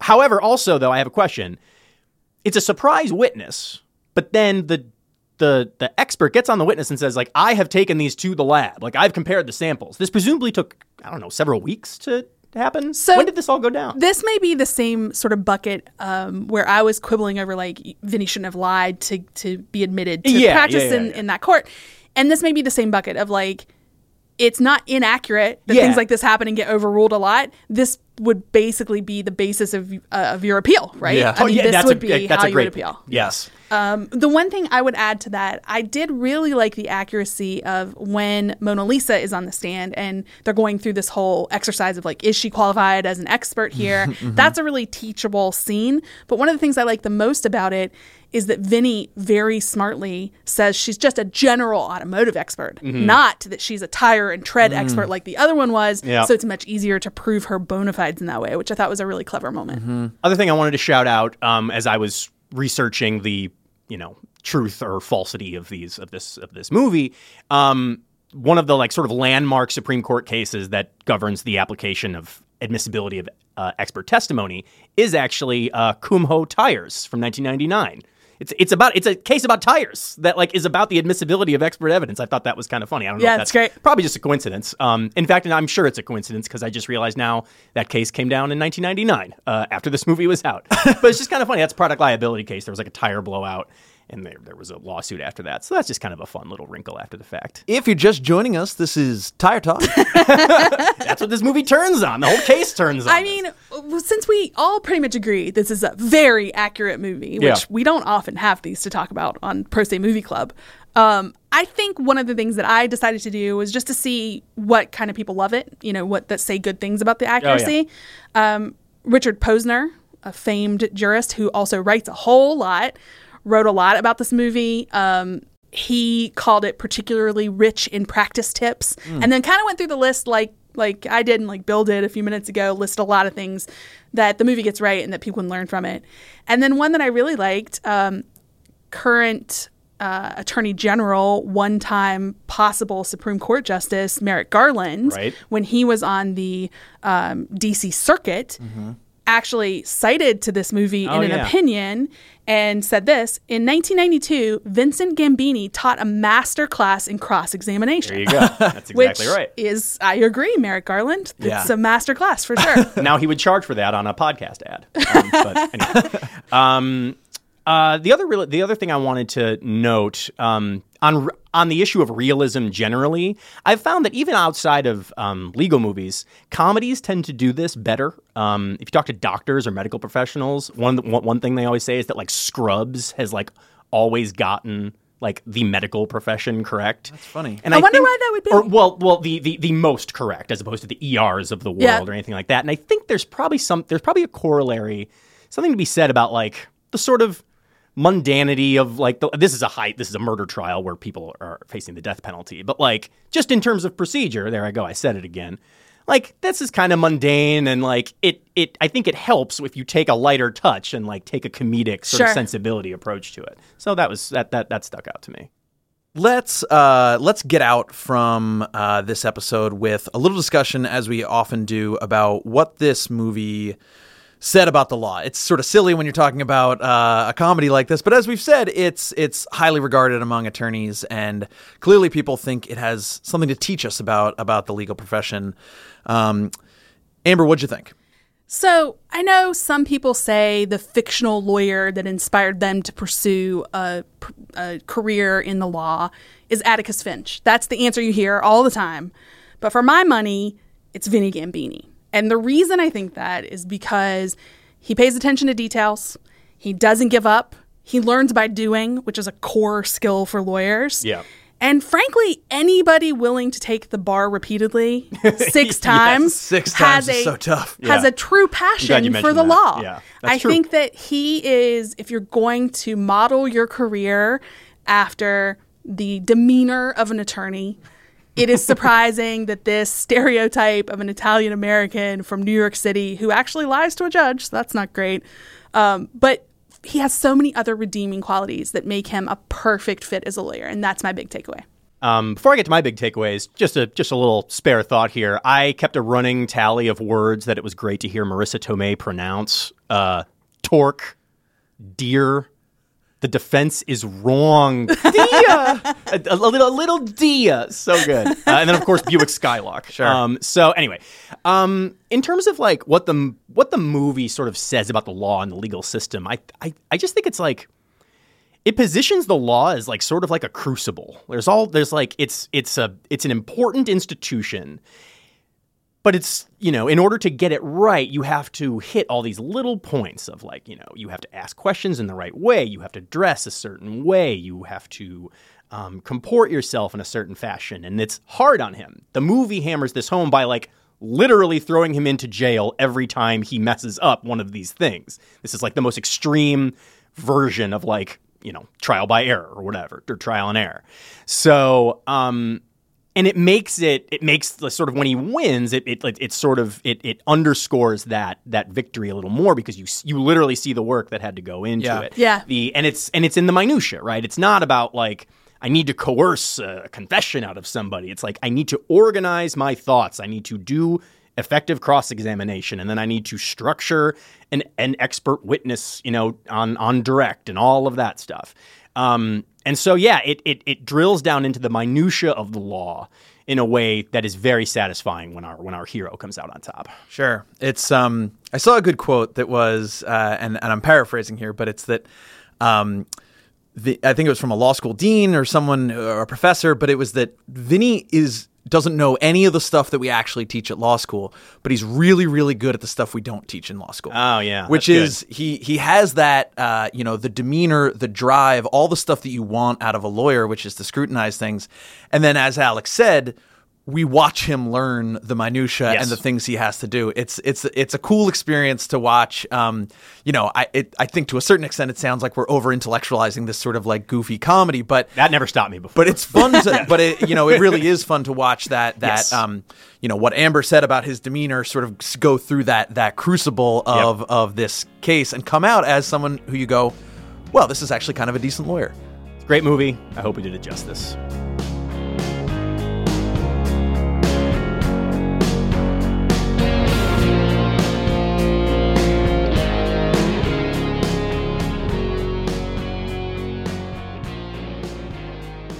However, also, though, I have a question. It's a surprise witness, but then the the the expert gets on the witness and says, like, I have taken these to the lab. Like, I've compared the samples. This presumably took, I don't know, several weeks to happen. So when did this all go down? This may be the same sort of bucket um, where I was quibbling over, like, Vinny shouldn't have lied to, to be admitted to yeah, practice yeah, yeah, in, yeah. in that court. And this may be the same bucket of, like, it's not inaccurate that yeah. things like this happen and get overruled a lot. This would basically be the basis of uh, of your appeal, right? Yeah. I mean, oh, yeah, this that's would a, be that's how a great, you would appeal. Yes. Um, the one thing I would add to that, I did really like the accuracy of when Mona Lisa is on the stand and they're going through this whole exercise of like, is she qualified as an expert here? mm-hmm. That's a really teachable scene. But one of the things I like the most about it is that Vinny very smartly says she's just a general automotive expert, mm-hmm. not that she's a tire and tread mm-hmm. expert like the other one was. Yep. So it's much easier to prove her bona fides in that way, which I thought was a really clever moment. Mm-hmm. Other thing I wanted to shout out um, as I was researching the, you know, truth or falsity of these of this of this movie. Um, one of the like sort of landmark Supreme Court cases that governs the application of admissibility of uh, expert testimony is actually uh, Kumho Tires from nineteen ninety-nine. It's it's about it's a case about tires that like is about the admissibility of expert evidence. I thought that was kind of funny. I don't know. Yeah, if that's great. Probably just a coincidence. Um, in fact, and I'm sure it's a coincidence because I just realized now that case came down in nineteen ninety-nine uh, after this movie was out. But it's just kind of funny. That's a product liability case. There was like a tire blowout. And there, there was a lawsuit after that. So that's just kind of a fun little wrinkle after the fact. If you're just joining us, this is Tire Talk. That's what this movie turns on. The whole case turns on. I mean, since we all pretty much agree this is a very accurate movie, which yeah. we don't often have these to talk about on Pro Se Movie Club, um, I think one of the things that I decided to do was just to see what kind of people love it, you know, what that say good things about the accuracy. Oh, yeah. um, Richard Posner, a famed jurist who also writes a whole lot, wrote a lot about this movie. Um, he called it particularly rich in practice tips, mm. and then kind of went through the list like like I did and like Bill did a few minutes ago, listed a lot of things that the movie gets right and that people can learn from it. And then one that I really liked, um, current uh, Attorney General, one-time possible Supreme Court Justice Merrick Garland, right. when he was on the um, D C Circuit, mm-hmm. actually cited to this movie oh, in an yeah. opinion and said this, in nineteen ninety-two, Vincent Gambini taught a master class in cross-examination. There you go. That's exactly which right. is, I agree, Merrick Garland. It's yeah. a master class for sure. Now he would charge for that on a podcast ad. Um, but anyway. um, uh, the, other re- the other thing I wanted to note um, on, on the issue of realism generally, I've found that even outside of um, legal movies, comedies tend to do this better. Um, if you talk to doctors or medical professionals, one one thing they always say is that like Scrubs has like always gotten like the medical profession correct. That's funny. And I, I wonder think, why that would be. Or, well, well, the, the the most correct as opposed to the E Rs of the world yeah. or anything like that. And I think there's probably some there's probably a corollary, something to be said about like the sort of mundanity of like the, this is a high this is a murder trial where people are facing the death penalty. But like just in terms of procedure, there I go. I said it again. Like, this is kind of mundane, and, like, it, it. I think it helps if you take a lighter touch and, like, take a comedic sort sure. of sensibility approach to it. So that was that that that stuck out to me. Let's uh, let's get out from uh, this episode with a little discussion, as we often do, about what this movie said about the law. It's sort of silly when you're talking about uh, a comedy like this, but as we've said, it's it's highly regarded among attorneys, and clearly people think it has something to teach us about about the legal profession. Um, Amber, what'd you think? So I know some people say the fictional lawyer that inspired them to pursue a, a career in the law is Atticus Finch. That's the answer you hear all the time. But for my money, it's Vinny Gambini. And the reason I think that is because he pays attention to details. He doesn't give up. He learns by doing, which is a core skill for lawyers. Yeah. And frankly, anybody willing to take the bar repeatedly six times yes, six has times a, is so tough. Has yeah. a true passion for the that. law. Yeah, I true. think that he is, if you're going to model your career after the demeanor of an attorney, it is surprising that this stereotype of an Italian-American from New York City who actually lies to a judge, so that's not great, um, but he has so many other redeeming qualities that make him a perfect fit as a lawyer, and that's my big takeaway. Um, before I get to my big takeaways, just a just a little spare thought here. I kept a running tally of words that it was great to hear Marissa Tomei pronounce. Uh, torque, deer. The defense is wrong. Dia! a, a little a little dia. So good. Uh, and then, of course, Buick Skylark. Sure. Um, so anyway, um, in terms of like what the what the movie sort of says about the law and the legal system, I I, I just think it's like, it positions the law as like sort of like a crucible. There's all there's like it's it's a it's an important institution, but it's, you know, in order to get it right, you have to hit all these little points of like, you know, you have to ask questions in the right way, you have to dress a certain way, you have to um, comport yourself in a certain fashion, and it's hard on him. The movie hammers this home by like literally throwing him into jail every time he messes up one of these things. This is like the most extreme version of like, you know, trial by error or whatever, or trial and error. So, um, and it makes it, it makes the sort of, when he wins, it, it, it sort of, it, it underscores that, that victory a little more because you, you literally see the work that had to go into yeah. it. Yeah. The, and it's, and it's in the minutia, right? It's not about like, I need to coerce a confession out of somebody. It's like, I need to organize my thoughts. I need to do effective cross-examination, and then I need to structure an, an expert witness, you know, on, on direct and all of that stuff. Um, and so, yeah, it, it it drills down into the minutia of the law in a way that is very satisfying when our when our hero comes out on top. Sure. It's um, I saw a good quote that was, uh, and, and I'm paraphrasing here, but it's that um, the, I think it was from a law school dean or someone, or a professor, but it was that Vinny is... doesn't know any of the stuff that we actually teach at law school, but he's really, really good at the stuff we don't teach in law school. Oh, yeah. Which is, good. he he has that, uh, you know, the demeanor, the drive, all the stuff that you want out of a lawyer, which is to scrutinize things. And then, as Alex said, we watch him learn the minutia yes. and the things he has to do. It's it's it's a cool experience to watch. Um, you know, I it, I think to a certain extent it sounds like we're over intellectualizing this sort of like goofy comedy, but that never stopped me before. But it's fun. To, but it, you know, it really is fun to watch that that yes. um, you know, what Amber said about his demeanor sort of go through that that crucible of yep. of this case and come out as someone who you go, well, this is actually kind of a decent lawyer. It's a great movie. I hope we did it justice.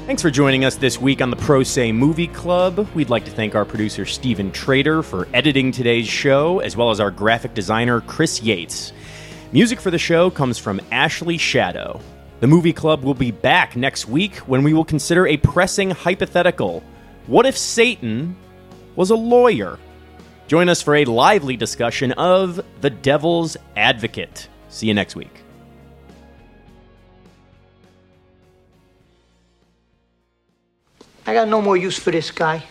Thanks for joining us this week on the Pro Se Movie Club. We'd like to thank our producer, Stephen Trader, for editing today's show, as well as our graphic designer, Chris Yates. Music for the show comes from Ashley Shadow. The Movie Club will be back next week when we will consider a pressing hypothetical. What if Satan was a lawyer? Join us for a lively discussion of The Devil's Advocate. See you next week. I got no more use for this guy.